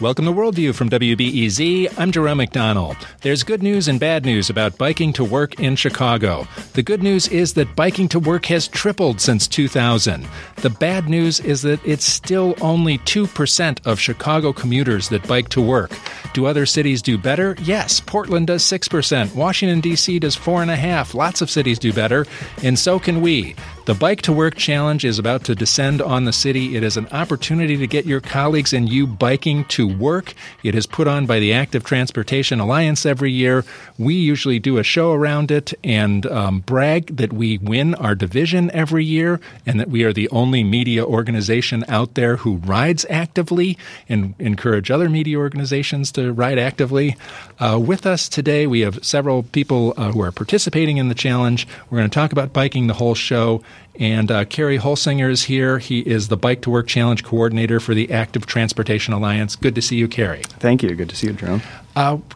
Welcome to Worldview from WBEZ. I'm Jerome McDonnell. There's good news and bad news about biking to work in Chicago. The good news is that biking to work has tripled since 2000. The bad news is that it's still only 2% of Chicago commuters that bike to work. Do other cities do better? Yes. Portland does 6%. Washington, D.C. does 4.5%. Lots of cities do better, and so can we. The Bike to Work Challenge is about to descend on the city. It is an opportunity to get your colleagues and you biking to work. It is put on by the Active Transportation Alliance every year. We usually do a show around it and brag that we win our division every year and that we are the only media organization out there who rides actively and encourage other media organizations to ride actively. With us today, we have several people who are participating in the challenge. We're going to talk about biking the whole show. And Kerry Holsinger is here. He is the Bike to Work Challenge Coordinator for the Active Transportation Alliance. Good to see you, Kerry. Thank you. Good to see you, Jerome.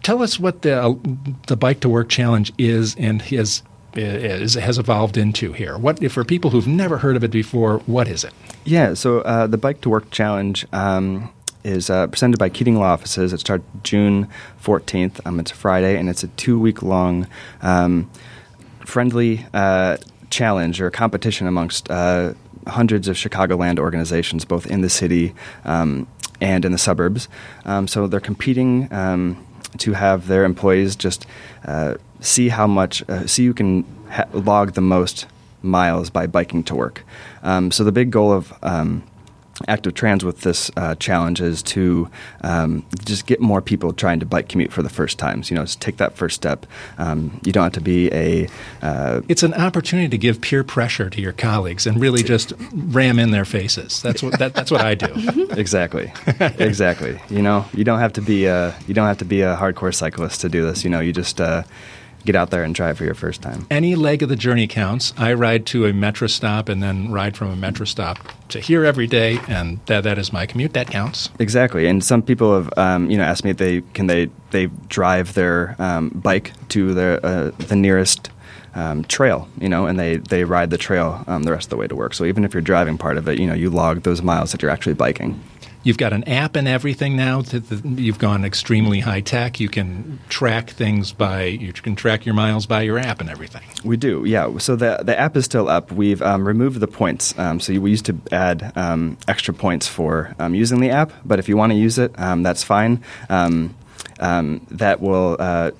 Tell us what the Bike to Work Challenge is and has evolved into here. What, for people who've never heard of it before, what is it? Yeah, so the Bike to Work Challenge is presented by Keating Law Offices. It starts June 14th. It's a Friday, and it's a 2-week-long friendly challenge or competition amongst hundreds of Chicagoland organizations, both in the city and in the suburbs. So they're competing to have their employees just see who can log the most miles by biking to work. So the big goal of Active Trans with this challenge is to just get more people trying to bike commute for the first times. You know, just take that first step. You don't have to be a... it's an opportunity to give peer pressure to your colleagues and really just ram in their faces. That's what I do. Exactly. You know, you don't have to be a hardcore cyclist to do this. You know, you just get out there and try it for your first time. Any leg of the journey counts. I ride to a metro stop and then ride from a metro stop to here every day, and that is my commute. That counts. Exactly. And some people have asked me if they drive their bike to the nearest trail, and they ride the trail the rest of the way to work. So even if you're driving part of it, you log those miles that you're actually biking. You've got an app and everything now. You've gone extremely high tech. You can track your miles by your app and everything. We do, yeah. So the app is still up. We've removed the points. So we used to add extra points for using the app, but if you want to use it, that's fine. That will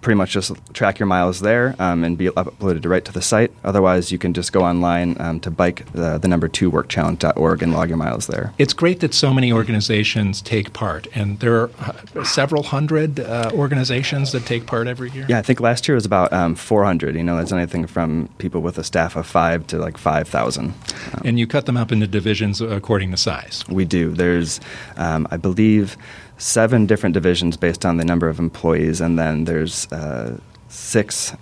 pretty much just track your miles there and be uploaded right to the site. Otherwise, you can just go online to bike the number 2workchallenge.org and log your miles there. It's great that so many organizations take part, and there are several hundred organizations that take part every year. Yeah, I think last year was about 400. That's anything from people with a staff of 5 to like 5,000. And you cut them up into divisions according to size. We do. There's, I believe, 7 different divisions based on the number of employees, and then there's 6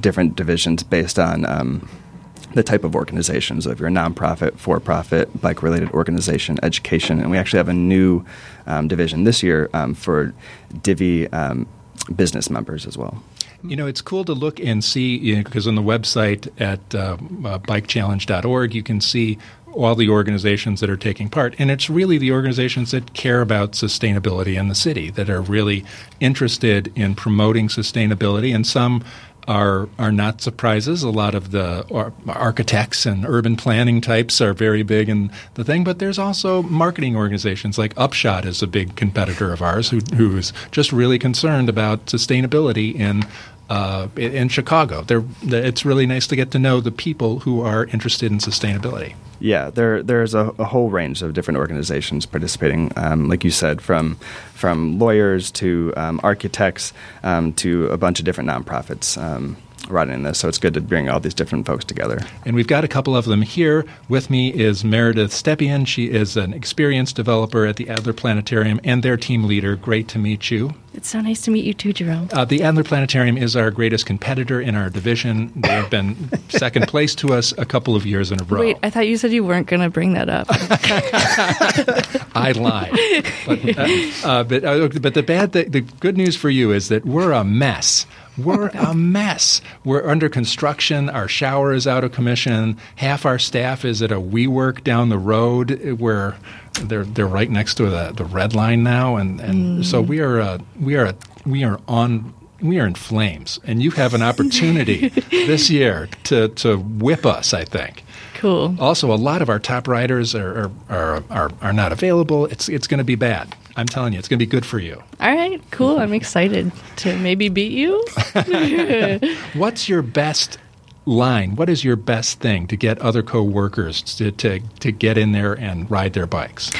different divisions based on the type of organization. So if you're a nonprofit, for-profit, bike-related organization, education, and we actually have a new division this year for Divvy business members as well. It's cool to look and see, because on the website at bikechallenge.org, you can see all the organizations that are taking part. And it's really the organizations that care about sustainability in the city, that are really interested in promoting sustainability. And some are not surprises. A lot of the architects and urban planning types are very big in the thing. But there's also marketing organizations like Upshot is a big competitor of ours who is just really concerned about sustainability in Chicago. It's really nice to get to know the people who are interested in sustainability. Yeah, there's a whole range of different organizations participating, like you said, from lawyers to architects to a bunch of different nonprofits running in this. So it's good to bring all these different folks together. And we've got a couple of them here. With me is Meredith Stepien. She is an experienced developer at the Adler Planetarium and their team leader. Great to meet you. It's so nice to meet you too, Jerome. The Adler Planetarium is our greatest competitor in our division. They have been second place to us a couple of years in a row. Wait, I thought you said you weren't going to bring that up. I lied. But the good news for you is that we're a mess. We're a mess. We're under construction. Our shower is out of commission. Half our staff is at a WeWork down the road. We're They're right next to the red line now, and so we are in flames, and you have an opportunity this year to whip us, I think. Cool. Also, a lot of our top riders are not available. It's going to be bad. I'm telling you, it's going to be good for you. All right, cool. I'm excited to maybe beat you. What's your best line? What is your best thing to get other coworkers to get in there and ride their bikes?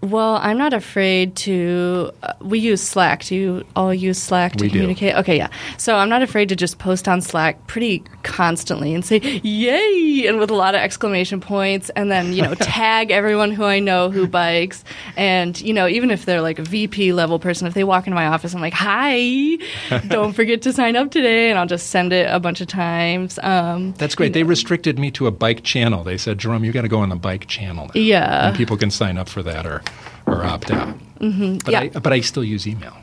Well, I'm not afraid to. We use Slack. Do you all use Slack to communicate? We do. Okay, yeah. So I'm not afraid to just post on Slack pretty constantly and say "Yay!" and with a lot of exclamation points, and then tag everyone who I know who bikes, and even if they're like a VP level person, if they walk into my office, I'm like, "Hi, don't forget to sign up today," and I'll just send it a bunch of times. That's great. They restricted me to a bike channel. They said, Jerome, you got to go on the bike channel now. Yeah. And people can sign up for that or opt out. Mm-hmm. But, yeah. But I still use email.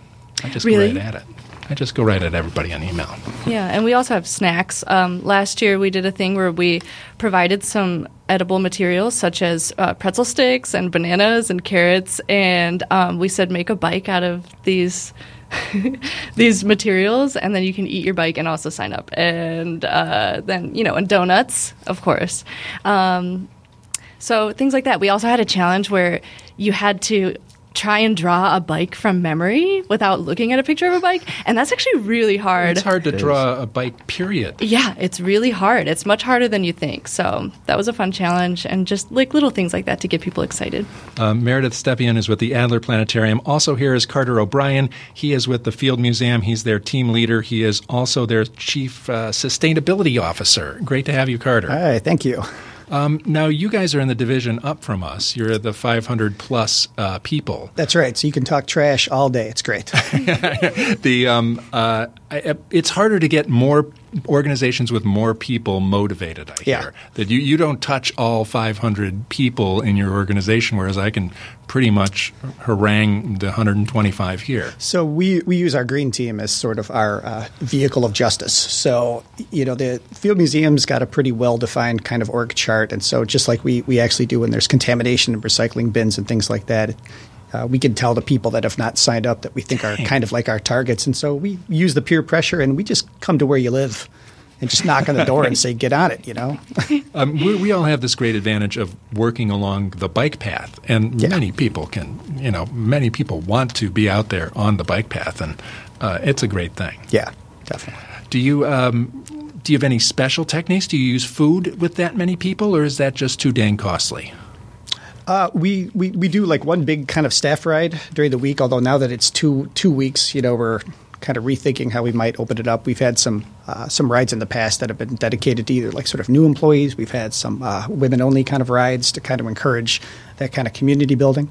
I just go right at it. I just go right at everybody on email. Yeah, and we also have snacks. Last year we did a thing where we provided some edible materials such as pretzel sticks and bananas and carrots. And we said make a bike out of these these materials, and then you can eat your bike and also sign up. And then, and donuts, of course. So things like that. We also had a challenge where you had to try and draw a bike from memory without looking at a picture of a bike, and that's actually really hard. It's hard to draw a bike, period. Yeah, it's really hard. It's much harder than you think. So that was a fun challenge, and just like little things like that to get people excited. Meredith Stepien is with the Adler Planetarium. Also here is Carter O'Brien. He is with the Field Museum. He's their team leader. He is also their chief sustainability officer. Great to have you, Carter. Hi, thank you. Now, you guys are in the division up from us. You're the 500-plus people. That's right. So you can talk trash all day. It's great. It's harder to get more organizations with more people motivated, I hear. That you don't touch all 500 people in your organization, whereas I can pretty much harangue the 125 here. So we use our green team as sort of our vehicle of justice. So, the Field Museum's got a pretty well-defined kind of org chart. And so just like we actually do when there's contamination and recycling bins and things like that, we can tell the people that have not signed up that we think are kind of like our targets. And so we use the peer pressure, and we just come to where you live and just knock on the door and say, get on it, We all have this great advantage of working along the bike path. And many people can, many people want to be out there on the bike path. And it's a great thing. Yeah, definitely. Do you have any special techniques? Do you use food with that many people, or is that just too dang costly? We do like one big kind of staff ride during the week, although now that it's two weeks, we're kind of rethinking how we might open it up. We've had some rides in the past that have been dedicated to either like sort of new employees. We've had some women-only kind of rides to kind of encourage that kind of community building.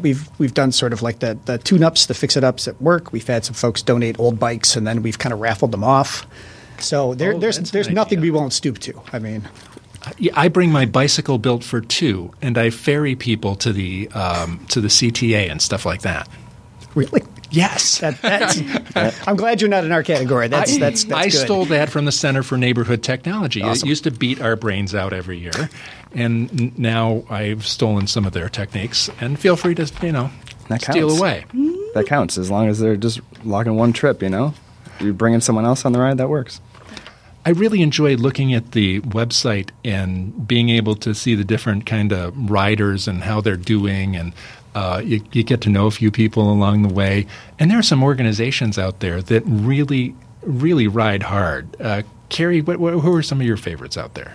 We've done sort of like the tune-ups, the fix-it-ups at work. We've had some folks donate old bikes, and then we've kind of raffled them off. So there's nothing we won't stoop to. I mean – I bring my bicycle built for two, and I ferry people to the CTA and stuff like that. Really? Yes. I'm glad you're not in our category. That's good. I stole that from the Center for Neighborhood Technology. Awesome. It used to beat our brains out every year, and now I've stolen some of their techniques. And feel free to steal away. That counts as long as they're just logging one trip. You're bringing someone else on the ride. That works. I really enjoy looking at the website and being able to see the different kind of riders and how they're doing, and you get to know a few people along the way. And there are some organizations out there that really, really ride hard. Kerry, who are some of your favorites out there?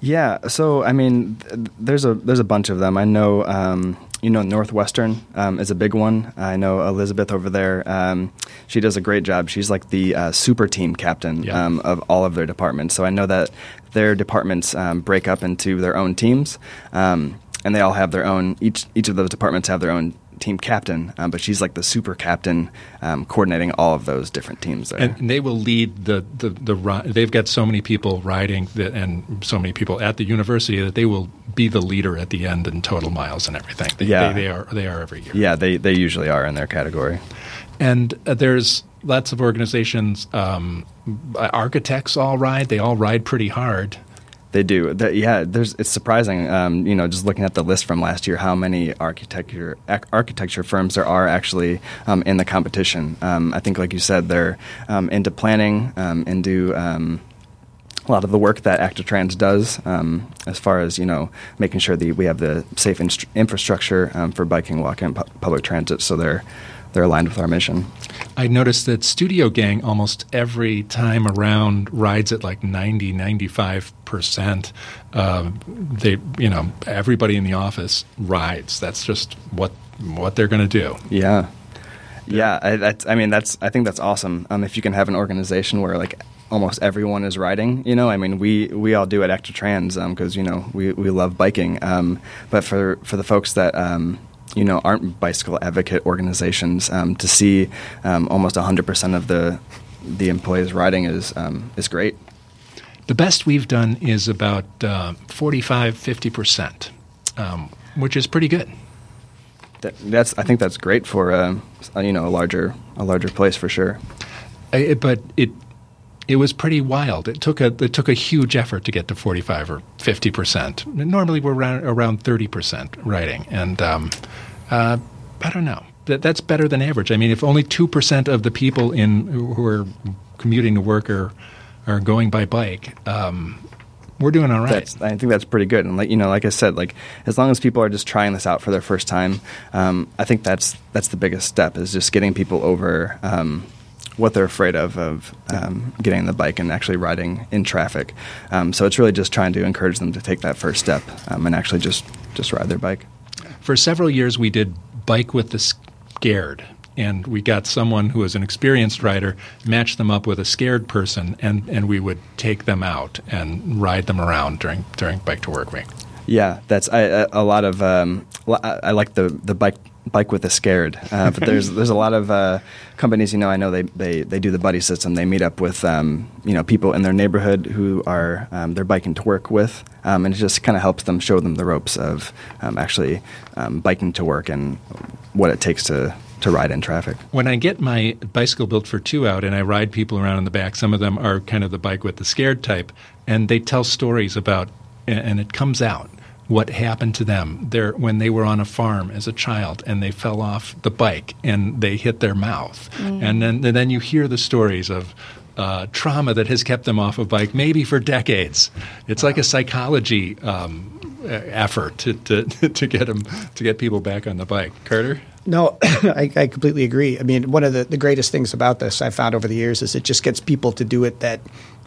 Yeah, so I mean, there's a bunch of them. I know Northwestern is a big one. I know Elizabeth over there. She does a great job. She's like the super team captain of all of their departments. So I know that their departments break up into their own teams, and they all have their own. Each of those departments have their own team captain, but she's like the super captain coordinating all of those different teams there. And they will lead the they've got so many people riding and so many people at the university that they will be the leader at the end in total miles and everything. They are every year. Yeah, they usually are in their category. And there's lots of organizations, architects all ride. They all ride pretty hard. They do. It's surprising, just looking at the list from last year, how many architecture firms there are actually in the competition. I think, like you said, they're into planning, into a lot of the work that Active Trans does, as far as, making sure that we have the safe infrastructure for biking, walking, and public transit, so they're aligned with our mission. I noticed that Studio Gang almost every time around rides at like 90-95%. Everybody in the office rides. That's just what they're going to do. Yeah. Yeah, I think that's awesome. If you can have an organization where like almost everyone is riding, we all do at Active Trans because we love biking. But for the folks that aren't bicycle advocate organizations, to see almost 100% of the employees riding is great. The best we've done is about 45-50%, which is pretty good. I think that's great for a larger place for sure. But it was pretty wild. It took a huge effort to get to 45 or 50%. Normally we're around 30% riding, and I don't know. That's better than average. I mean, if only 2% of the people who are commuting to work are going by bike. We're doing all right. I think that's pretty good. And like I said, as long as people are just trying this out for their first time, I think that's the biggest step, is just getting people over what they're afraid of getting on the bike and actually riding in traffic. So it's really just trying to encourage them to take that first step and actually just ride their bike. For several years, we did Bike with the Scared. And we got someone who was an experienced rider, matched them up with a scared person, and we would take them out and ride them around during Bike to Work Week. Yeah, that's a lot of I like the bike with the Scared. But there's a lot of companies. I know they do the buddy system. They meet up with people in their neighborhood who are they're biking to work with, and it just kind of helps them, show them the ropes of actually biking to work and what it takes to ride in traffic. When I get my bicycle built for two out and I ride people around in the back, some of them are kind of the Bike with the Scared type, and they tell stories about, and it comes out what happened to them when they were on a farm as a child and they fell off the bike and they hit their mouth. Mm. And then you hear the stories of trauma that has kept them off of bike maybe for decades. It's like a psychology effort to get them, to get people back on the bike. Carter? No, I completely agree. I mean, one of the greatest things about this I've found over the years is it just gets people to do it that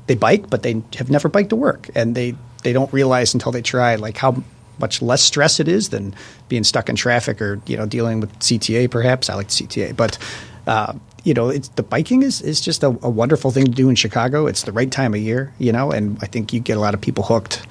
they bike, but they have never biked to work. And they don't realize until they try, like, how much less stress it is than being stuck in traffic or, dealing with CTA perhaps. I like CTA. But, the biking is just a wonderful thing to do in Chicago. It's the right time of year, and I think you get a lot of people hooked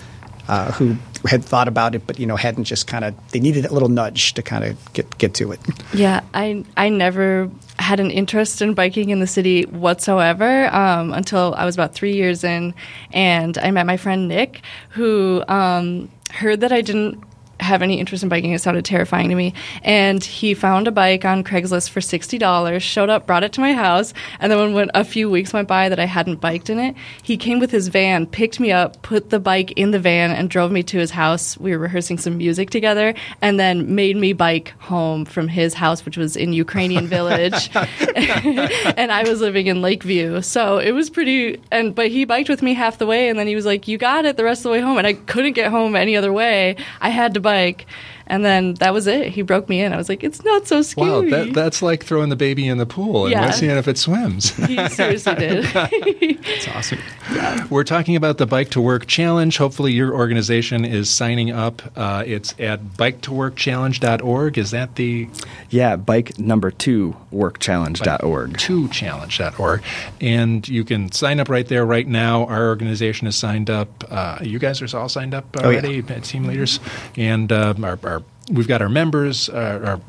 who had thought about it, but hadn't, just kind of, they needed a little nudge to kind of get to it. Yeah, I never had an interest in biking in the city whatsoever until I was about 3 years in, and I met my friend Nick, who heard that I didn't have any interest in biking. It sounded terrifying to me. And he found a bike on Craigslist for $60, showed up, brought it to my house, and then when a few weeks went by that I hadn't biked in it, he came with his van, picked me up, put the bike in the van, and drove me to his house. We were rehearsing some music together, and then made me bike home from his house, which was in Ukrainian Village. And I was living in Lakeview. So it was pretty, but he biked with me half the way, and then he was like, "You got it," the rest of the way home. And I couldn't get home any other way. I had to bike, and then that was it. He broke me in. I was like, "It's not so scary." Wow, that's like throwing the baby in the pool and seeing if it swims. He seriously did. That's awesome. Yeah. We're talking about the Bike to Work Challenge. Hopefully, your organization is signing up. It's at biketoworkchallenge.org. Is that the? Yeah, bike2workchallenge.org. And you can sign up right there, right now. Our organization is signed up. You guys are all signed up already, team leaders, and we've got our members, our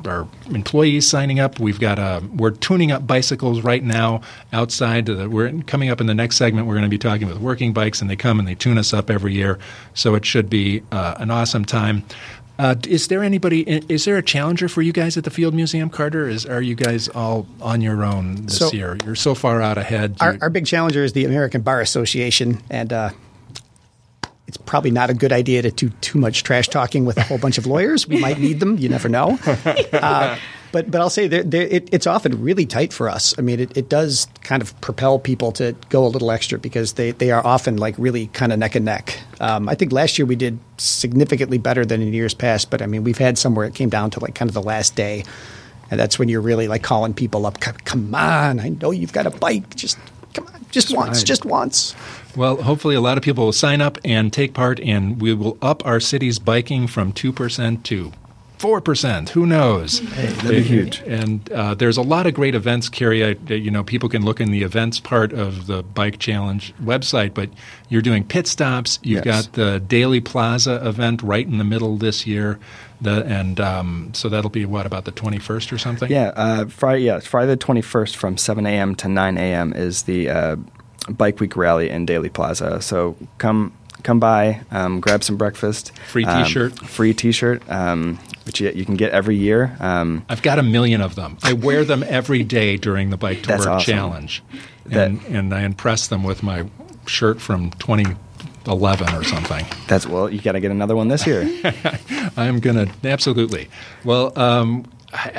employees signing up. We've got we're tuning up bicycles right now outside. We're coming up in the next segment. We're going to be talking with Working Bikes, and they come and they tune us up every year. So it should be an awesome time. Is there a challenger for you guys at the Field Museum, Carter? Are you guys all on your own this year? You're so far out ahead. Our big challenger is the American Bar Association, and It's probably not a good idea to do too much trash talking with a whole bunch of lawyers. We might need them. You never know. But I'll say it's often really tight for us. I mean, it does kind of propel people to go a little extra because they are often like really kind of neck and neck. I think last year we did significantly better than in years past. But I mean, we've had somewhere it came down to like kind of the last day. And that's when you're really like calling people up. Come on, I know you've got a bike. Just come on, just once. Well, hopefully a lot of people will sign up and take part, and we will up our city's biking from 2% to 4%. Who knows? Hey, that'd be huge. And there's a lot of great events, Kerry. People can look in the events part of the Bike Challenge website, but you're doing pit stops. You've got the Daily Plaza event right in the middle this year. So that'll be, about the 21st or something? Yeah, Friday the 21st from 7 a.m. to 9 a.m. is the Bike Week Rally in Daily Plaza. So come by, grab some breakfast. Free T-shirt. Which you can get every year. I've got a million of them. I wear them every day during the Bike to Work Challenge. And I impress them with my shirt from 2011 or something. You got to get another one this year. I'm going to, absolutely. Well, I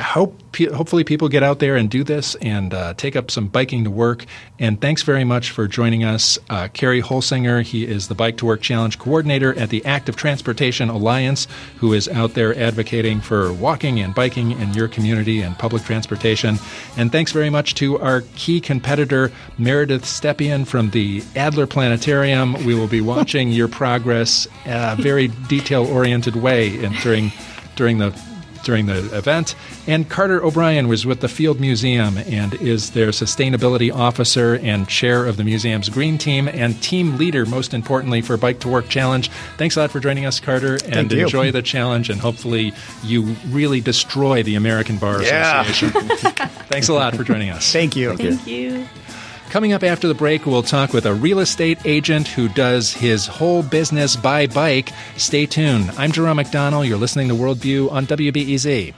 hopefully people get out there and do this and take up some biking to work. And thanks very much for joining us, Kerry Holsinger. He is the Bike to Work Challenge coordinator at the Active Transportation Alliance, who is out there advocating for walking and biking in your community and public transportation. And thanks very much to our key competitor, Meredith Stepien from the Adler Planetarium. We will be watching your progress in a very detail-oriented way and during the event. And Carter O'Brien was with the Field Museum and is their sustainability officer and chair of the museum's green team and team leader, most importantly, for Bike to Work Challenge. Thanks a lot for joining us, Carter, and enjoy the challenge, and hopefully you really destroy the American Bar Association. Thanks a lot for joining us. Thank you. Thank you. Coming up after the break, we'll talk with a real estate agent who does his whole business by bike. Stay tuned. I'm Jerome McDonnell. You're listening to Worldview on WBEZ.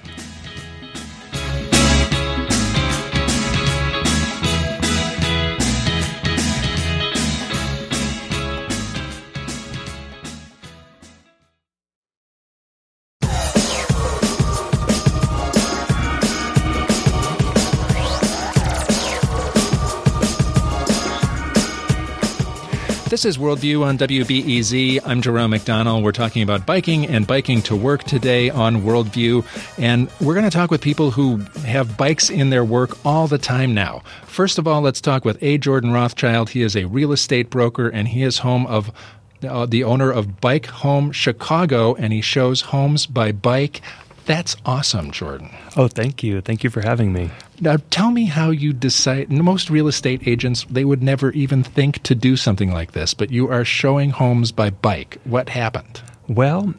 This is Worldview on WBEZ. I'm Jerome McDonnell. We're talking about biking and biking to work today on Worldview. And we're going to talk with people who have bikes in their work all the time now. First of all, let's talk with A. Jordan Rothschild. He is a real estate broker, and he is the owner of Bike Home Chicago, and he shows homes by bike. That's awesome, Jordan. Oh, thank you. Thank you for having me. Now, tell me how you decide. Most real estate agents, they would never even think to do something like this, but you are showing homes by bike. What happened? Well,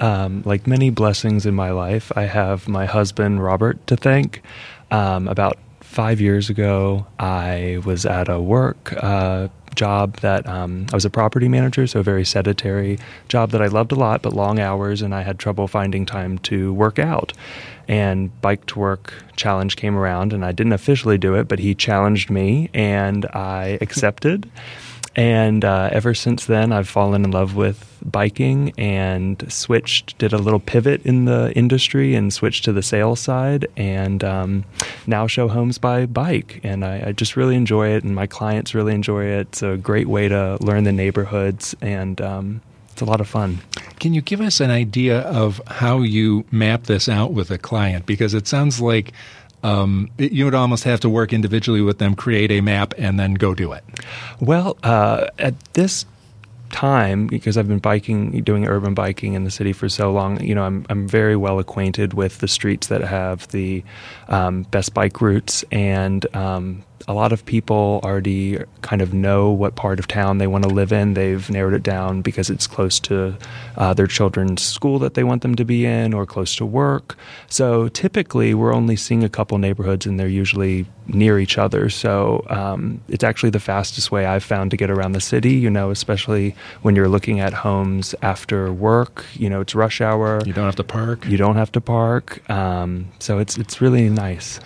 like many blessings in my life, I have my husband, Robert, to thank. About 5 years ago, I was at a work job that I was a property manager, so a very sedentary job that I loved a lot, but long hours, and I had trouble finding time to work out. And Bike to Work Challenge came around, and I didn't officially do it, but he challenged me, and I accepted. And ever since then, I've fallen in love with biking and did a little pivot in the industry and switched to the sales side, and now show homes by bike. And I just really enjoy it, and my clients really enjoy it. It's a great way to learn the neighborhoods, and it's a lot of fun. Can you give us an idea of how you map this out with a client? Because it sounds like you would almost have to work individually with them, create a map, and then go do it. Well, at this time, because I've been doing urban biking in the city for so long, I'm very well acquainted with the streets that have the best bike routes, and a lot of people already kind of know what part of town they want to live in. They've narrowed it down because it's close to their children's school that they want them to be in, or close to work. So typically we're only seeing a couple neighborhoods, and they're usually near each other. So it's actually the fastest way I've found to get around the city, especially when you're looking at homes after work. It's rush hour. You don't have to park. So it's really nice.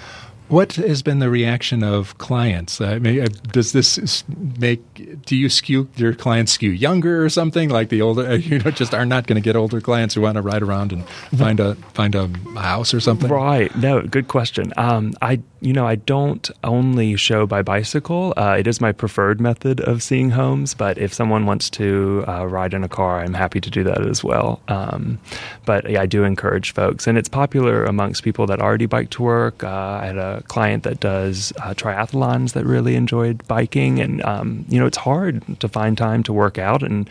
What has been the reaction of clients? Does this make, do you skew, your clients skew younger or something? Like the older, just are not going to get older clients who want to ride around and find a house or something? Right. No, good question. I don't only show by bicycle. It is my preferred method of seeing homes, but if someone wants to ride in a car, I'm happy to do that as well. But yeah, I do encourage folks. And it's popular amongst people that already bike to work. I had a client that does triathlons that really enjoyed biking. And, it's hard to find time to work out. And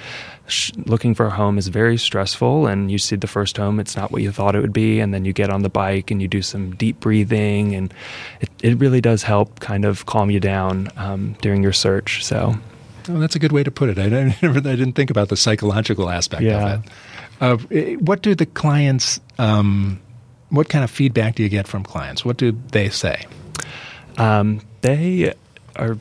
looking for a home is very stressful. And you see the first home, it's not what you thought it would be. And then you get on the bike and you do some deep breathing. And it really does help kind of calm you down during your search. So, oh, that's a good way to put it. I didn't think about the psychological aspect of it. What do the clients... what kind of feedback do you get from clients? What do they say? They are,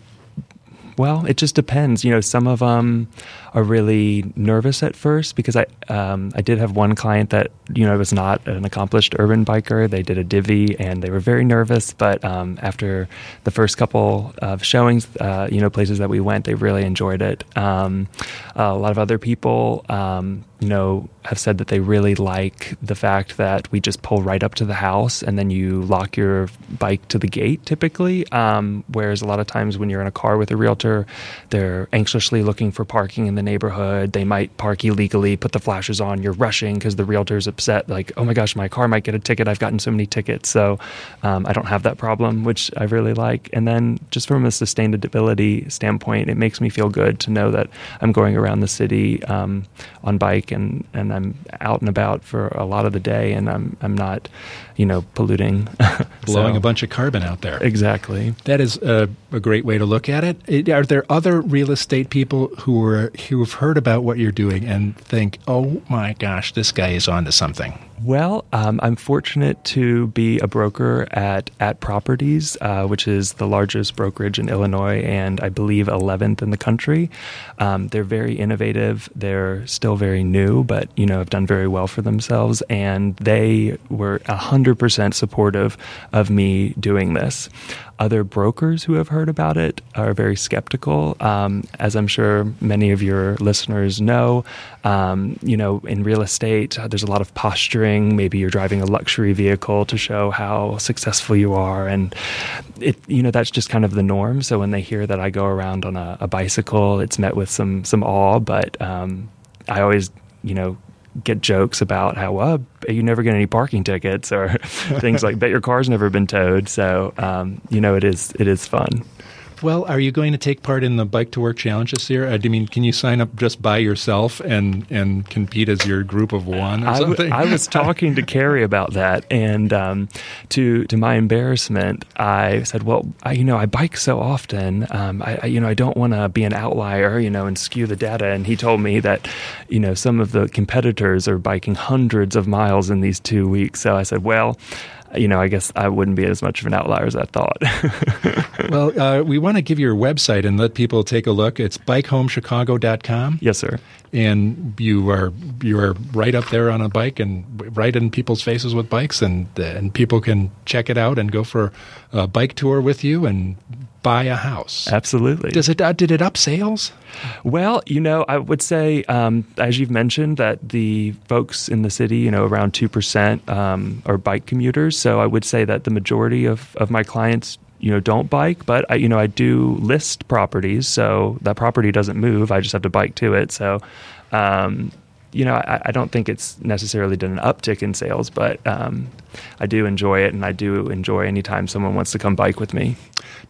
well, it just depends. Some of them are really nervous at first because I did have one client that, was not an accomplished urban biker. They did a Divvy and they were very nervous. But after the first couple of showings, places that we went, they really enjoyed it. A lot of other people, have said that they really like the fact that we just pull right up to the house and then you lock your bike to the gate typically. Whereas a lot of times when you're in a car with a realtor, they're anxiously looking for parking in the neighborhood. They might park illegally, put the flashers on, you're rushing because the realtor's upset. Like, oh my gosh, my car might get a ticket. I've gotten so many tickets. So I don't have that problem, which I really like. And then just from a sustainability standpoint, it makes me feel good to know that I'm going around the city on bike and I'm out and about for a lot of the day, and I'm not, polluting. Blowing a bunch of carbon out there. Exactly. That is a great way to look at it. Are there other real estate people who have heard about what you're doing and think, oh my gosh, this guy is onto something? Well, I'm fortunate to be a broker at Properties, which is the largest brokerage in Illinois and I believe 11th in the country. They're very innovative. They're still very new, but, have done very well for themselves. And they were 100% supportive of me doing this. Other brokers who have heard about it are very skeptical. As I'm sure many of your listeners know, in real estate, there's a lot of posturing. Maybe you're driving a luxury vehicle to show how successful you are. And, that's just kind of the norm. So when they hear that I go around on a bicycle, it's met with some awe. But I always, get jokes about how, you never get any parking tickets or things like, bet your car's never been towed. So, it is fun. Well, are you going to take part in the Bike to Work Challenge this year? Can you sign up just by yourself and compete as your group of one or something? I was talking to Kerry about that, and to my embarrassment, I said, well, I bike so often, I don't want to be an outlier, and skew the data. And he told me that, some of the competitors are biking hundreds of miles in these 2 weeks. So I said, well... I guess I wouldn't be as much of an outlier as I thought. Well, we want to give your website and let people take a look. It's bikehomechicago.com. Yes, sir. And you are right up there on a bike and right in people's faces with bikes, and people can check it out and go for a bike tour with you and buy a house. Absolutely. Did it up sales? Well, I would say, as you've mentioned, that the folks in the city, around 2% are bike commuters. So I would say that the majority of my clients don't bike, but I do list properties. So that property doesn't move. I just have to bike to it. So, I don't think it's necessarily done an uptick in sales, but I do enjoy it, and I do enjoy any time someone wants to come bike with me.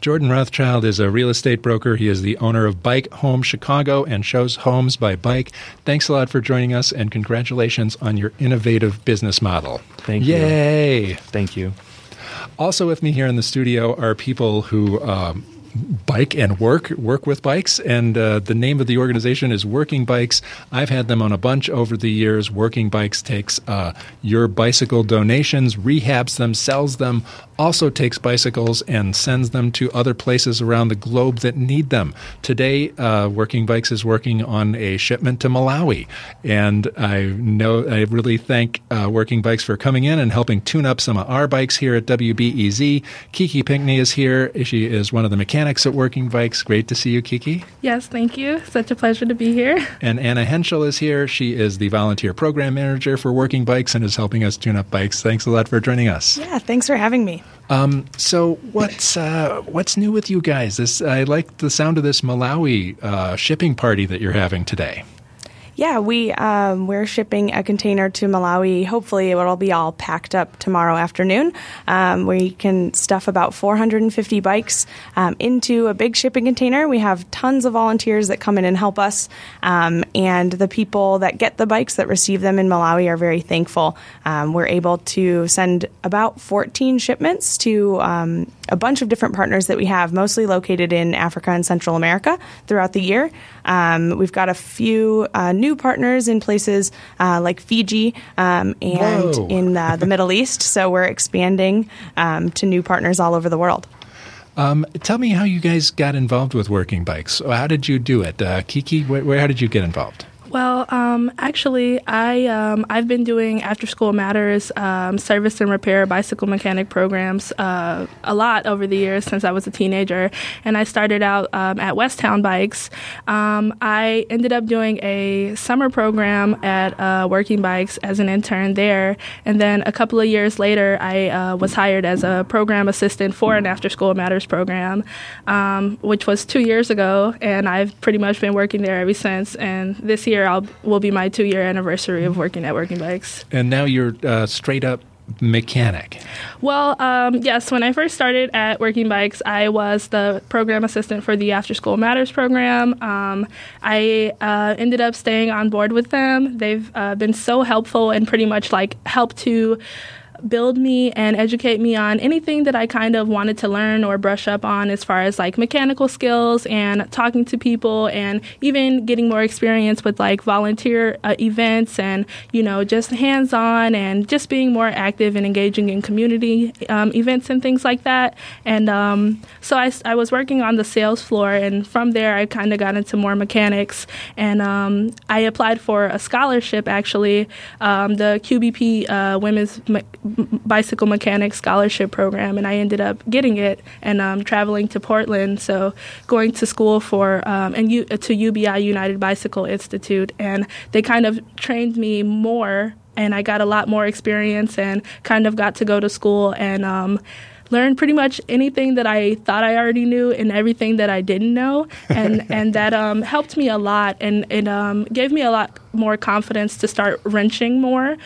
Jordan Rothschild is a real estate broker. He is the owner of Bike Home Chicago and shows homes by bike. Thanks a lot for joining us, and congratulations on your innovative business model. Thank you. Yay! Thank you. Also with me here in the studio are people who bike and work with bikes. And the name of the organization is Working Bikes. I've had them on a bunch over the years. Working Bikes takes your bicycle donations, rehabs them, sells them, also takes bicycles and sends them to other places around the globe that need them. Today, Working Bikes is working on a shipment to Malawi. And I really thank Working Bikes for coming in and helping tune up some of our bikes here at WBEZ. Kiki Pinkney is here. She is one of the mechanics at Working Bikes. Great to see you, Kiki. Yes, thank you. Such a pleasure to be here. And Anna Henschel is here. She is the volunteer program manager for Working Bikes and is helping us tune up bikes. Thanks a lot for joining us. Yeah, thanks for having me. So what's new with you guys? I like the sound of this Malawi shipping party that you're having today. Yeah, we're shipping a container to Malawi. Hopefully, it'll be all packed up tomorrow afternoon. We can stuff about 450 bikes into a big shipping container. We have tons of volunteers that come in and help us, and the people that get the bikes that receive them in Malawi are very thankful. We're able to send about 14 shipments to a bunch of different partners that we have, mostly located in Africa and Central America throughout the year. We've got a few new partners in places like Fiji and in the Middle East. So we're expanding to new partners all over the world. Tell me how you guys got involved with Working Bikes. How did you do it? Kiki, how did you get involved? Well, actually, I've been doing After School Matters service and repair bicycle mechanic programs a lot over the years since I was a teenager, and I started out at Westtown Bikes. I ended up doing a summer program at Working Bikes as an intern there, and then a couple of years later, I was hired as a program assistant for an After School Matters program, which was 2 years ago, and I've pretty much been working there ever since, and this year will be my 2-year anniversary of working at Working Bikes. And now you're straight up mechanic. Well, yes, when I first started at Working Bikes, I was the program assistant for the After School Matters program. I ended up staying on board with them. They've been so helpful and pretty much like helped to build me and educate me on anything that I kind of wanted to learn or brush up on as far as like mechanical skills and talking to people and even getting more experience with like volunteer events and, you know, just hands-on and just being more active and engaging in community events and things like that. And so I was working on the sales floor, and from there I kind of got into more mechanics, and I applied for a scholarship, actually, the QBP Women's Bicycle Mechanic Scholarship Program, and I ended up getting it and traveling to Portland, so going to school for to UBI, United Bicycle Institute, and they kind of trained me more, and I got a lot more experience and kind of got to go to school and learn pretty much anything that I thought I already knew and everything that I didn't know, and that helped me a lot, and it gave me a lot more confidence to start wrenching more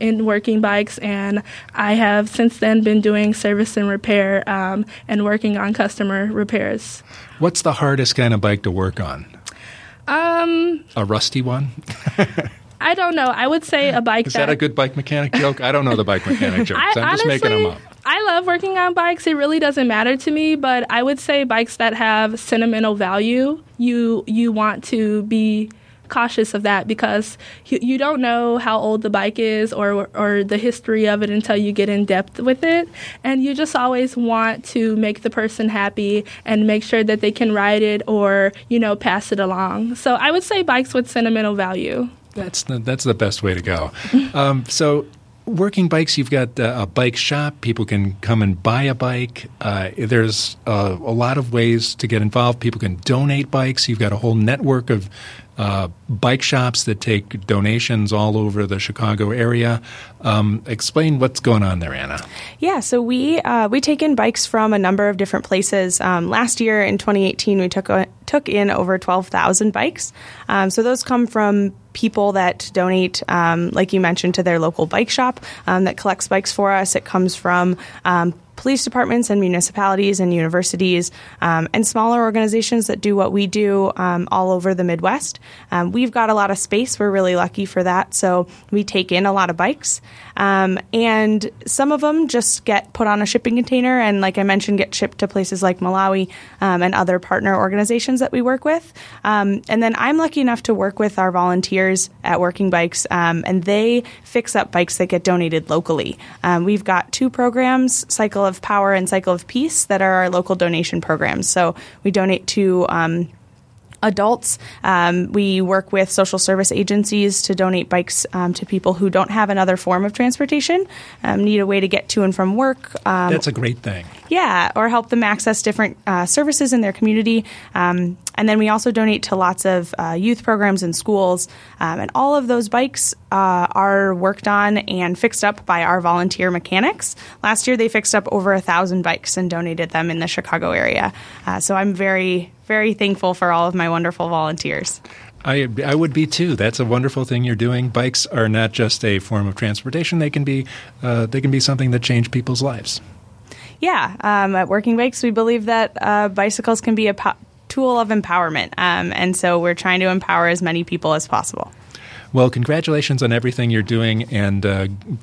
in Working Bikes. And I have since then been doing service and repair and working on customer repairs. What's the hardest kind of bike to work on? A rusty one? I don't know. I would say a bike. Is that a good bike mechanic joke? I don't know the bike mechanic jokes. I'm just making them up. I love working on bikes. It really doesn't matter to me, but I would say bikes that have sentimental value, you want to be cautious of that, because you don't know how old the bike is or the history of it until you get in depth with it, and you just always want to make the person happy and make sure that they can ride it or, you know, pass it along. So I would say bikes with sentimental value. That's the best way to go. So Working Bikes, you've got a bike shop. People can come and buy a bike. There's a lot of ways to get involved. People can donate bikes. You've got a whole network of bike shops that take donations all over the Chicago area. Explain what's going on there, Anna. Yeah, so we take in bikes from a number of different places. Last year in 2018, we took in over 12,000 bikes. So those come from people that donate, like you mentioned, to their local bike shop that collects bikes for us. It comes from police departments and municipalities and universities and smaller organizations that do what we do all over the Midwest. We've got a lot of space. We're really lucky for that. So we take in a lot of bikes. And some of them just get put on a shipping container and, like I mentioned, get shipped to places like Malawi and other partner organizations that we work with. And then I'm lucky enough to work with our volunteers at Working Bikes, and they fix up bikes that get donated locally. We've got two programs, Cycle of Power and Cycle of Peace, that are our local donation programs. So we donate to adults. We work with social service agencies to donate bikes to people who don't have another form of transportation, need a way to get to and from work. That's a great thing. Yeah, or help them access different services in their community. And then we also donate to lots of youth programs and schools. And all of those bikes are worked on and fixed up by our volunteer mechanics. Last year, they fixed up over 1,000 bikes and donated them in the Chicago area. So I'm very, very thankful for all of my wonderful volunteers. I would be too. That's a wonderful thing you're doing. Bikes are not just a form of transportation. They can be something that change people's lives. Yeah. At Working Bikes, we believe that bicycles can be a tool of empowerment. And so we're trying to empower as many people as possible. Well, congratulations on everything you're doing, and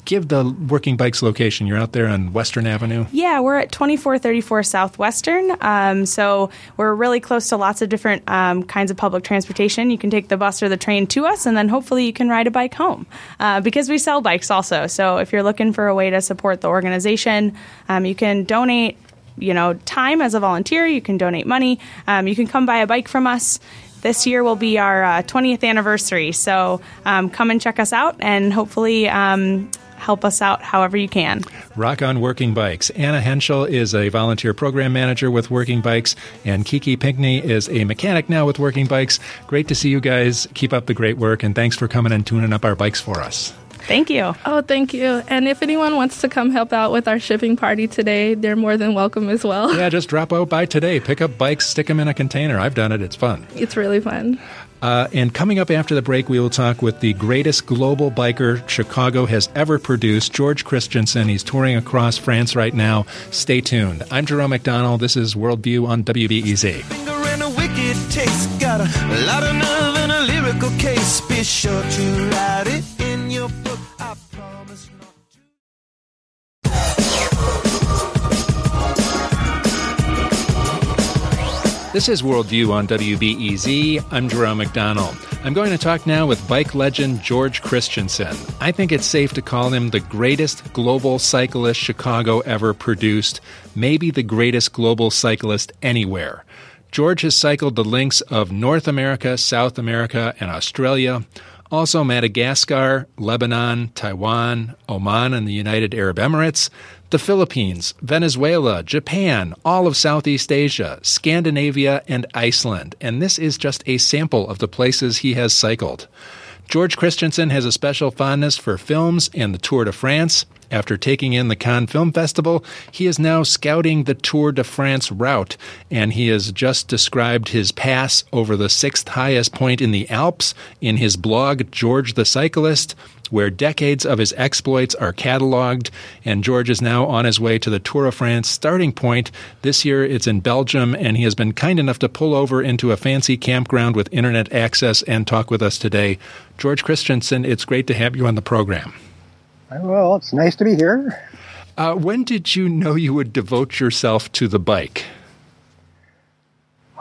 give the Working Bikes location. You're out there on Western Avenue? Yeah, we're at 2434 Southwestern, so we're really close to lots of different kinds of public transportation. You can take the bus or the train to us, and then hopefully you can ride a bike home, because we sell bikes also. So if you're looking for a way to support the organization, you can donate time as a volunteer. You can donate money. You can come buy a bike from us. This year will be our 20th anniversary, so come and check us out and hopefully help us out however you can. Rock on Working Bikes. Anna Henschel is a volunteer program manager with Working Bikes, and Kiki Pinkney is a mechanic now with Working Bikes. Great to see you guys. Keep up the great work, and thanks for coming and tuning up our bikes for us. Thank you. Oh, thank you. And if anyone wants to come help out with our shipping party today, they're more than welcome as well. Yeah, just drop out by today. Pick up bikes, stick them in a container. I've done it. It's fun. It's really fun. And coming up after the break, we will talk with the greatest global biker Chicago has ever produced, George Christensen. He's touring across France right now. Stay tuned. I'm Jerome McDonnell. This is Worldview on WBEZ. Finger and a wicked taste. Got a lot of nerve and a lyrical case. Be sure to ride it. This is Worldview on WBEZ. I'm Jerome McDonnell. I'm going to talk now with bike legend George Christensen. I think it's safe to call him the greatest global cyclist Chicago ever produced, maybe the greatest global cyclist anywhere. George has cycled the links of North America, South America, and Australia, also Madagascar, Lebanon, Taiwan, Oman and the United Arab Emirates, the Philippines, Venezuela, Japan, all of Southeast Asia, Scandinavia, and Iceland. And this is just a sample of the places he has cycled. George Christensen has a special fondness for films and the Tour de France. After taking in the Cannes Film Festival, he is now scouting the Tour de France route, and he has just described his pass over the 6th highest point in the Alps in his blog, George the Cyclist, where decades of his exploits are cataloged, and George is now on his way to the Tour of France starting point. This year it's in Belgium, and he has been kind enough to pull over into a fancy campground with internet access and talk with us today. George Christensen, it's great to have you on the program. Well, it's nice to be here. When did you know you would devote yourself to the bike?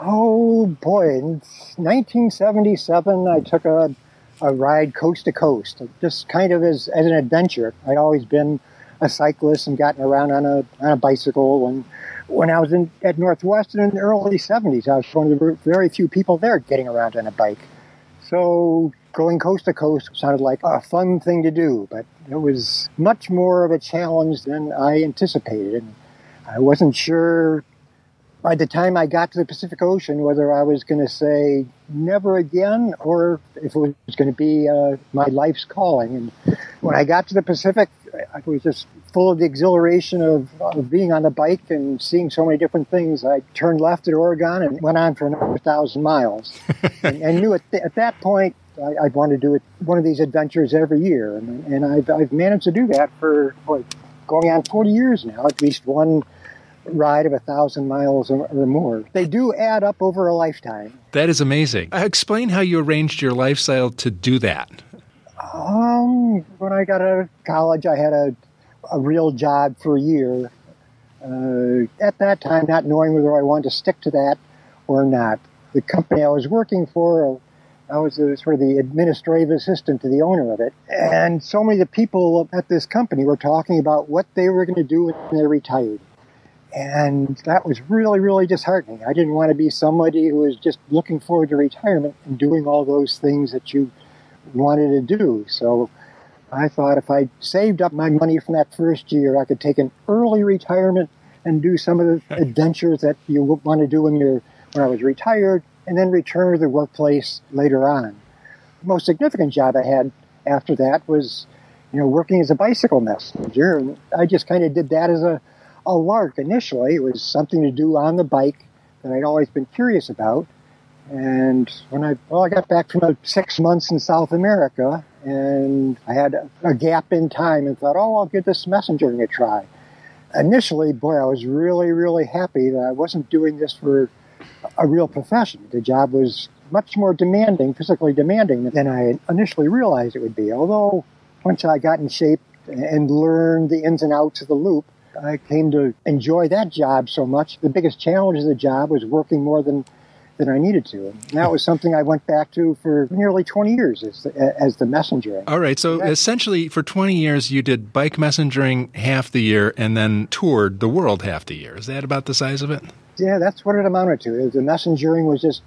Oh, boy. In 1977, I took a ride coast to coast, just kind of as an adventure. I'd always been a cyclist and gotten around on a bicycle. When I was at Northwestern in the early 70s, I was one of the very few people there getting around on a bike. So going coast to coast sounded like a fun thing to do, but it was much more of a challenge than I anticipated. I wasn't sure by the time I got to the Pacific Ocean whether I was going to say never again or if it was going to be my life's calling. And when I got to the Pacific, I was just full of the exhilaration of being on the bike and seeing so many different things. I turned left at Oregon and went on for another 1,000 miles. and knew at that point I'd want to do one of these adventures every year. And I've managed to do that for going on 40 years now, at least one ride of 1,000 miles or more. They do add up over a lifetime. That is amazing. Explain how you arranged your lifestyle to do that. When I got out of college, I had a real job for a year. At that time, not knowing whether I wanted to stick to that or not. The company I was working for, I was sort of the administrative assistant to the owner of it. And so many of the people at this company were talking about what they were going to do when they retired. And that was really, really disheartening. I didn't want to be somebody who was just looking forward to retirement and doing all those things that you wanted to do. So I thought if I saved up my money from that first year, I could take an early retirement and do some of the adventures that you want to do when I was retired, and then return to the workplace later on. The most significant job I had after that was, working as a bicycle messenger. And I just kind of did that as a lark initially. It was something to do on the bike that I'd always been curious about. And when I got back from 6 months in South America, and I had a gap in time and thought, I'll give this messengering a try. Initially, I was really, really happy that I wasn't doing this for a real profession. The job was much more demanding, physically demanding, than I initially realized it would be. Although, once I got in shape and learned the ins and outs of the loop, I came to enjoy that job so much. The biggest challenge of the job was working more than I needed to. And that was something I went back to for nearly 20 years as the messenger. All right. So essentially for 20 years, you did bike messengering half the year and then toured the world half the year. Is that about the size of it? Yeah, that's what it amounted to. The messengering was just,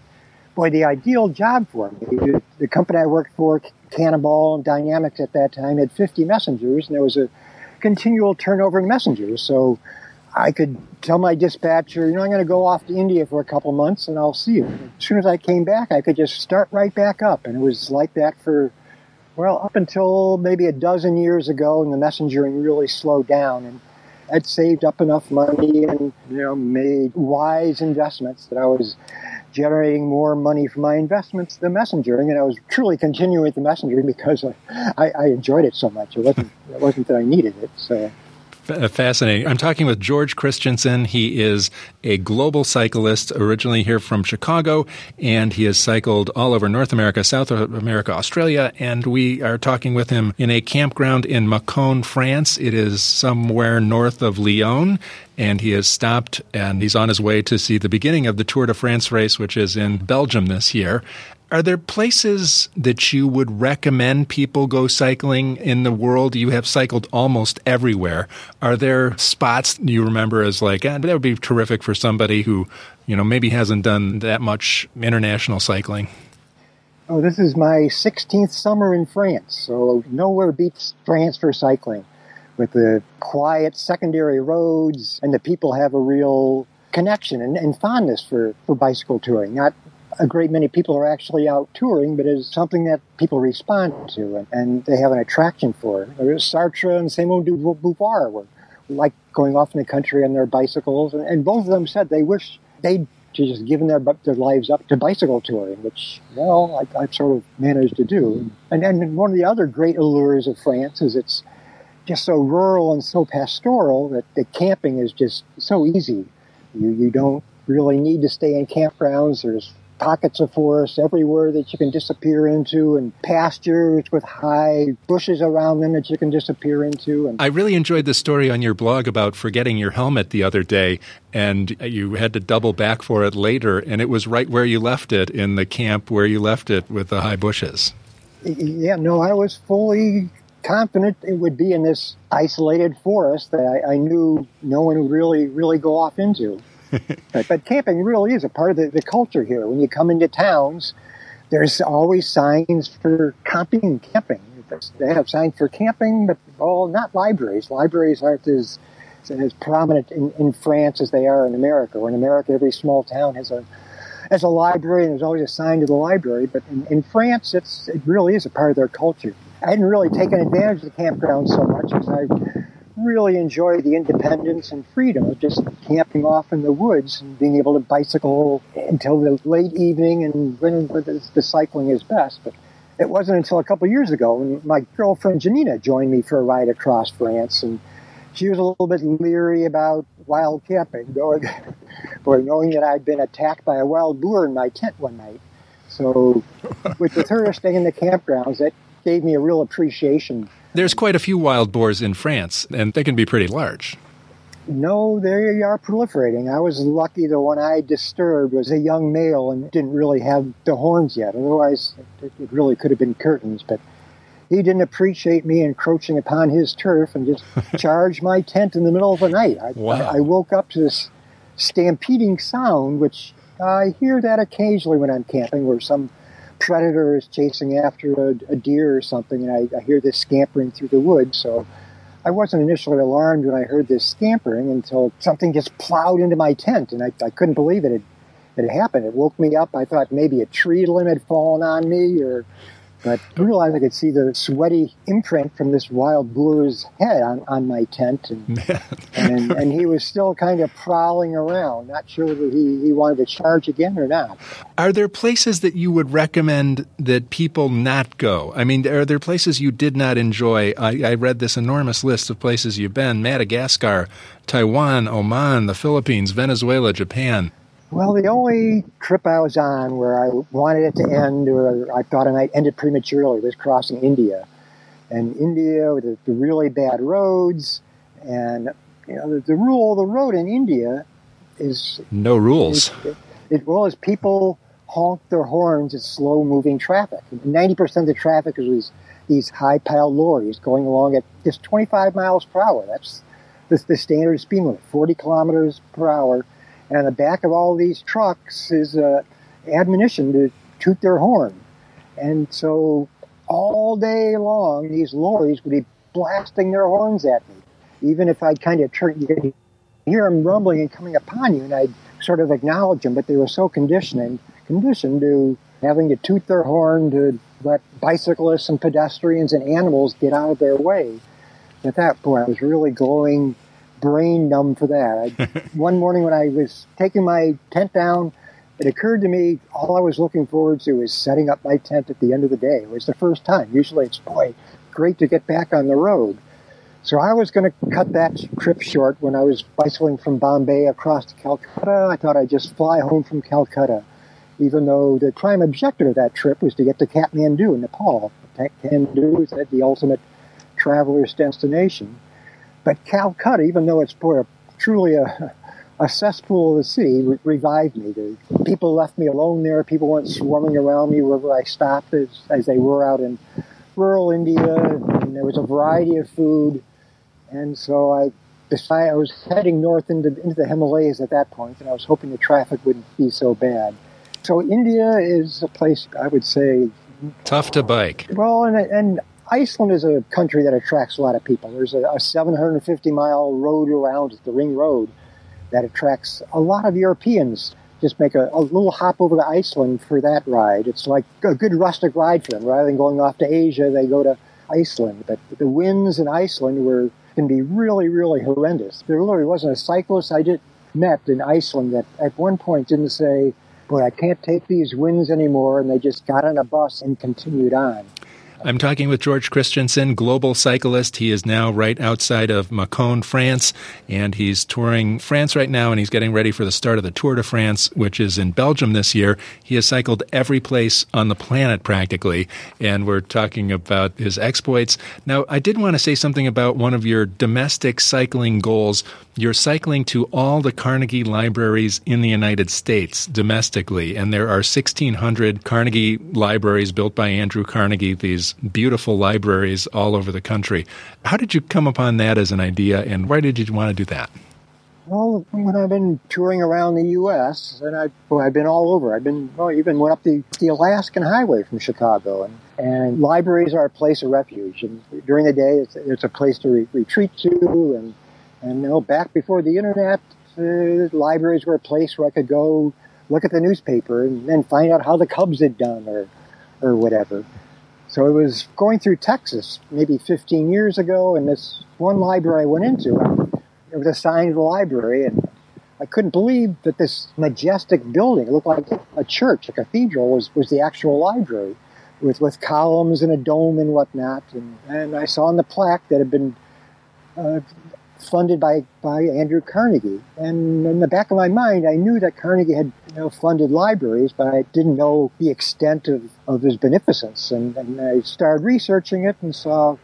the ideal job for me. The company I worked for, Cannonball and Dynamics at that time, had 50 messengers, and there was a continual turnover in messengers. So I could tell my dispatcher, I'm going to go off to India for a couple months and I'll see you. As soon as I came back, I could just start right back up. And it was like that for, up until maybe a dozen years ago, and the messengering really slowed down. And I'd saved up enough money and, made wise investments that I was generating more money from my investments than messengering, and I was truly continuing the messengering because I enjoyed it so much. It wasn't that I needed it. So fascinating. I'm talking with George Christensen. He is a global cyclist, originally here from Chicago, and he has cycled all over North America, South America, Australia, and we are talking with him in a campground in Mâcon, France. It is somewhere north of Lyon, and he has stopped, and he's on his way to see the beginning of the Tour de France race, which is in Belgium this year. Are there places that you would recommend people go cycling in the world? You have cycled almost everywhere. Are there spots you remember as that would be terrific for somebody who, maybe hasn't done that much international cycling? Oh, this is my 16th summer in France, so nowhere beats France for cycling. With the quiet secondary roads, and the people have a real connection and fondness for bicycle touring. Not a great many people are actually out touring, but it's something that people respond to and they have an attraction for. Sartre and Simone de Beauvoir were like going off in the country on their bicycles, and both of them said they wish they'd just given their lives up to bicycle touring, which, I've sort of managed to do. And then one of the other great allures of France is it's just so rural and so pastoral that the camping is just so easy. You don't really need to stay in campgrounds. There's pockets of forest everywhere that you can disappear into, and pastures with high bushes around them that you can disappear into. And I really enjoyed the story on your blog about forgetting your helmet the other day, and you had to double back for it later, and it was right where you left it, in the camp where you left it with the high bushes. Yeah, no, I was fully confident it would be in this isolated forest that I knew no one would really, really go off into. But camping really is a part of the culture here. When you come into towns, there's always signs for camping. They have signs for camping, but not libraries. Libraries aren't as prominent in France as they are in America. Or in America, every small town has a library, and there's always a sign to the library. But in France, it really is a part of their culture. I hadn't really taken advantage of the campground so much as I really enjoy the independence and freedom of just camping off in the woods and being able to bicycle until the late evening and when the cycling is best. But it wasn't until a couple of years ago when my girlfriend Janina joined me for a ride across France, and she was a little bit leery about wild camping, knowing that I'd been attacked by a wild boar in my tent one night. So, which was her staying in the campgrounds, that gave me a real appreciation. There's quite a few wild boars in France, and they can be pretty large. No, they are proliferating. I was lucky the one I disturbed was a young male and didn't really have the horns yet. Otherwise, it really could have been curtains, but he didn't appreciate me encroaching upon his turf and just charged my tent in the middle of the night. I woke up to this stampeding sound, which I hear that occasionally when I'm camping, where some predator is chasing after a deer or something, and I hear this scampering through the woods. So I wasn't initially alarmed when I heard this scampering until something just plowed into my tent, and I couldn't believe it had happened. It woke me up. I thought maybe a tree limb had fallen on me, but I realized I could see the sweaty imprint from this wild boar's head on my tent, and he was still kind of prowling around, not sure whether he wanted to charge again or not. Are there places that you would recommend that people not go? I mean, are there places you did not enjoy? I read this enormous list of places you've been: Madagascar, Taiwan, Oman, the Philippines, Venezuela, Japan. Well, the only trip I was on where I wanted it to end, or I thought I might end it prematurely, was crossing India. And India, with the really bad roads, and the rule of the road in India is... no rules. Well, people honk their horns at slow-moving traffic. 90% of the traffic is these high-piled lorries going along at just 25 miles per hour. That's the standard speed limit, 40 kilometers per hour. And on the back of all these trucks is admonition to toot their horn. And so all day long, these lorries would be blasting their horns at me. Even if I'd kind of turn, you could hear them rumbling and coming upon you, and I'd sort of acknowledge them, but they were so conditioned to having to toot their horn to let bicyclists and pedestrians and animals get out of their way. At that point, I was really glowing brain numb for that. One morning when I was taking my tent down, it occurred to me all I was looking forward to is setting up my tent at the end of the day. It was the first time. Usually it's, great to get back on the road. So I was going to cut that trip short when I was bicycling from Bombay across to Calcutta. I thought I'd just fly home from Calcutta, even though the prime objective of that trip was to get to Kathmandu in Nepal. Kathmandu is the ultimate traveler's destination. But Calcutta, even though it's truly a cesspool of the sea, revived me. The people left me alone there. People went swarming around me wherever I stopped, as they were out in rural India. And there was a variety of food. And so I decided I was heading north into the Himalayas at that point, and I was hoping the traffic wouldn't be so bad. So India is a place, I would say... tough to bike. Well, and Iceland is a country that attracts a lot of people. There's a 750-mile road around the Ring Road that attracts a lot of Europeans. Just make a little hop over to Iceland for that ride. It's like a good rustic ride for them. Rather than going off to Asia, they go to Iceland. But the winds in Iceland can be really, really horrendous. There literally wasn't a cyclist I met in Iceland that at one point didn't say, I can't take these winds anymore, and they just got on a bus and continued on. I'm talking with George Christensen, global cyclist. He is now right outside of Macon, France, and he's touring France right now, and he's getting ready for the start of the Tour de France, which is in Belgium this year. He has cycled every place on the planet practically, and we're talking about his exploits. Now, I did want to say something about one of your domestic cycling goals. You're cycling to all the Carnegie libraries in the United States domestically, and there are 1,600 Carnegie libraries built by Andrew Carnegie, these beautiful libraries all over the country. How did you come upon that as an idea, and why did you want to do that? Well, when I've been touring around the U.S., and I've been all over. Even went up the Alaskan Highway from Chicago, and libraries are a place of refuge. And during the day, it's a place to retreat to, and back before the internet, libraries were a place where I could go look at the newspaper and then find out how the Cubs had done or whatever. So it was going through Texas maybe 15 years ago, and this one library I went into, it was assigned to the library, and I couldn't believe that this majestic building, it looked like a church, a cathedral, was the actual library with columns and a dome and whatnot. And I saw on the plaque that had been funded by Andrew Carnegie. And in the back of my mind, I knew that Carnegie had funded libraries, but I didn't know the extent of his beneficence. And I started researching it and saw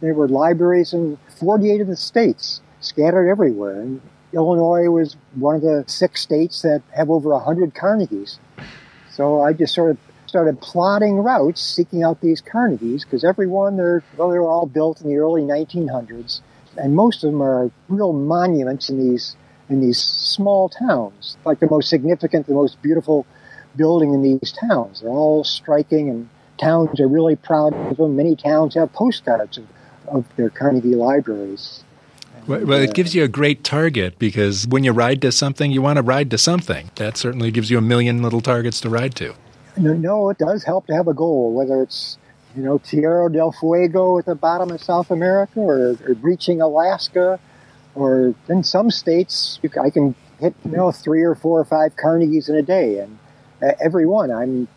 there were libraries in 48 of the states scattered everywhere. And Illinois was one of the 6 states that have over 100 Carnegies. So I just sort of started plotting routes, seeking out these Carnegies, because everyone, they were all built in the early 1900s, and most of them are real monuments in these small towns. Like the most significant, the most beautiful building in these towns. They're all striking, and towns are really proud of them. Many towns have postcards of their Carnegie libraries. Well, it gives you a great target, because when you ride to something, you want to ride to something. That certainly gives you a million little targets to ride to. No, it does help to have a goal, whether it's, Tierra del Fuego at the bottom of South America or reaching Alaska, or in some states, I can hit, 3 or 4 or 5 Carnegies in a day. And every one, I'm,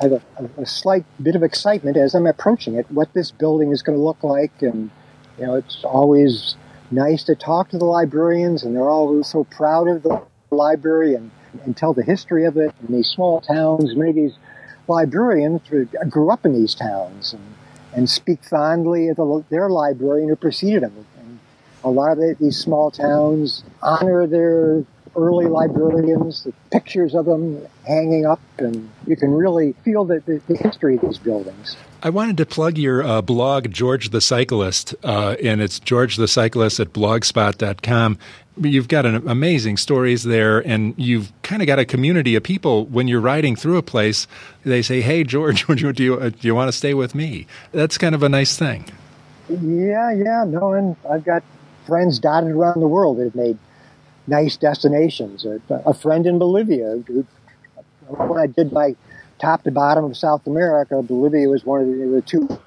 have a slight bit of excitement as I'm approaching it, what this building is going to look like. And, it's always nice to talk to the librarians, and they're all so proud of the library and tell the history of it. In these small towns, many of these librarians grew up in these towns and speak fondly of their librarian who preceded them. And a lot of these small towns honor their early librarians, the pictures of them hanging up, and you can really feel the history of these buildings. I wanted to plug your blog, George the Cyclist, and it's George the Cyclist at blogspot.com. You've got amazing stories there, and you've kind of got a community of people. When you're riding through a place, they say, hey, George, do you want to stay with me? That's kind of a nice thing. Yeah, no, and I've got friends dotted around the world that have made nice destinations. A friend in Bolivia, when I did my top to bottom of South America, Bolivia was one of the 2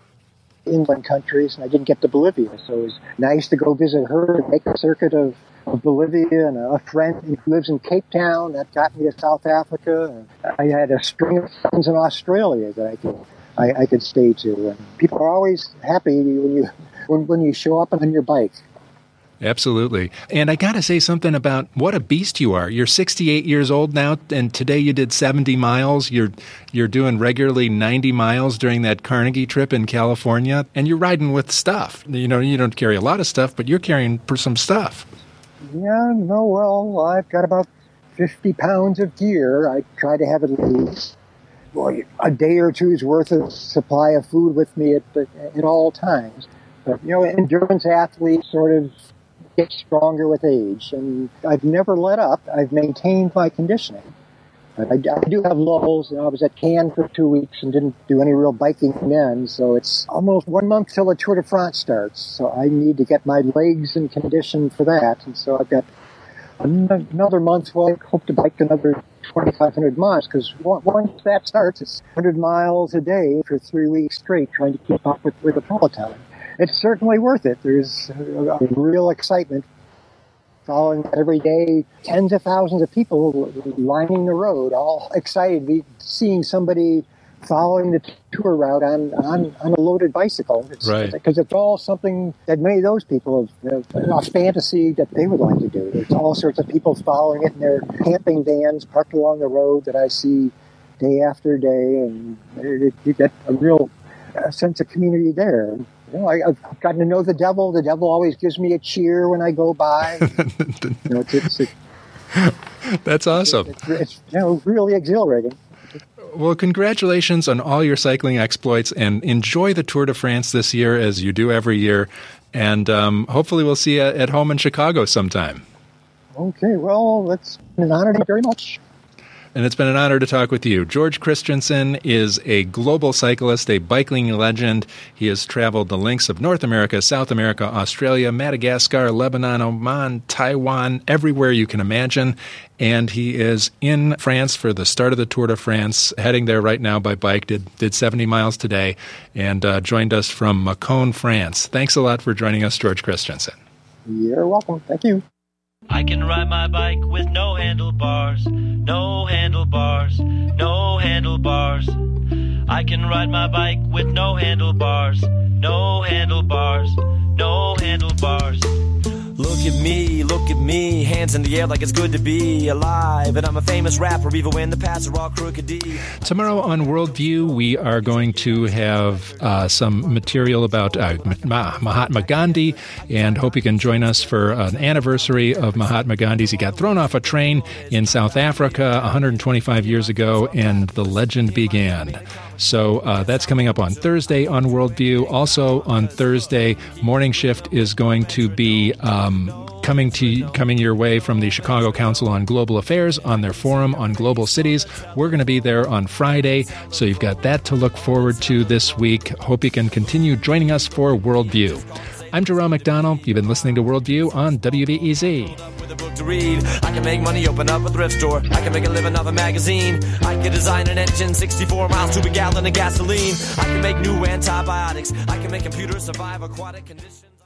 inland countries, and I didn't get to Bolivia, so it was nice to go visit her and make a circuit of Bolivia. And a friend who lives in Cape Town, that got me to South Africa. I had a string of friends in Australia that I could stay to. And people are always happy when you show up on your bike. Absolutely. And I got to say something about what a beast you are. You're 68 years old now, and today you did 70 miles. You're doing regularly 90 miles during that Carnegie trip in California, and you're riding with stuff. You don't carry a lot of stuff, but you're carrying some stuff. Yeah, no, well, I've got about 50 pounds of gear. I try to have at least a day or two's worth of supply of food with me at all times. But, endurance athletes sort of get stronger with age, and I've never let up. I've maintained my conditioning. But I do have lulls. I was at Cannes for 2 weeks and didn't do any real biking then, so it's almost 1 month till the Tour de France starts, so I need to get my legs in condition for that. And so I've got another month. Well, I hope to bike another 2,500 miles, because once that starts, it's 100 miles a day for 3 weeks straight, trying to keep up with the peloton. It's certainly worth it. There's a real excitement following every day. Tens of thousands of people lining the road, all excited, seeing somebody following the tour route on a loaded bicycle. Right. Because it's all something that many of those people have a fantasy that they would like to do. There's all sorts of people following it in their camping vans parked along the road that I see day after day, and you get a real sense of community there. I've gotten to know the devil. The devil always gives me a cheer when I go by. That's awesome. It's really exhilarating. Well, congratulations on all your cycling exploits, and enjoy the Tour de France this year as you do every year. And hopefully we'll see you at home in Chicago sometime. Okay, well, it's been an honor to be very much. And it's been an honor to talk with you. George Christensen is a global cyclist, a biking legend. He has traveled the lengths of North America, South America, Australia, Madagascar, Lebanon, Oman, Taiwan, everywhere you can imagine. And he is in France for the start of the Tour de France, heading there right now by bike, did 70 miles today, and joined us from Mâcon, France. Thanks a lot for joining us, George Christensen. You're welcome. Thank you. I can ride my bike with no handlebars, no handlebars, no handlebars. I can ride my bike with no handlebars, no handlebars, no handlebars. Look look at me, hands in the air like it's good to be alive. And I'm a famous rapper, even when the paths are all crooked D. Tomorrow on Worldview, we are going to have some material about Mahatma Gandhi, and hope you can join us for an anniversary of Mahatma Gandhi's. He got thrown off a train in South Africa 125 years ago, and the legend began. So that's coming up on Thursday on Worldview. Also on Thursday, Morning Shift is going to be coming your way from the Chicago Council on Global Affairs on their forum on global cities. We're going to be there on Friday, so you've got that to look forward to this week. Hope you can continue joining us for Worldview. I'm Jerome McDonnell. You've been listening to Worldview on WBEZ. With a book to read, I can make money, open up a thrift store. I can make a living off a magazine. I can design an engine, 64 miles to a gallon of gasoline. I can make new antibiotics. I can make computers survive aquatic conditions.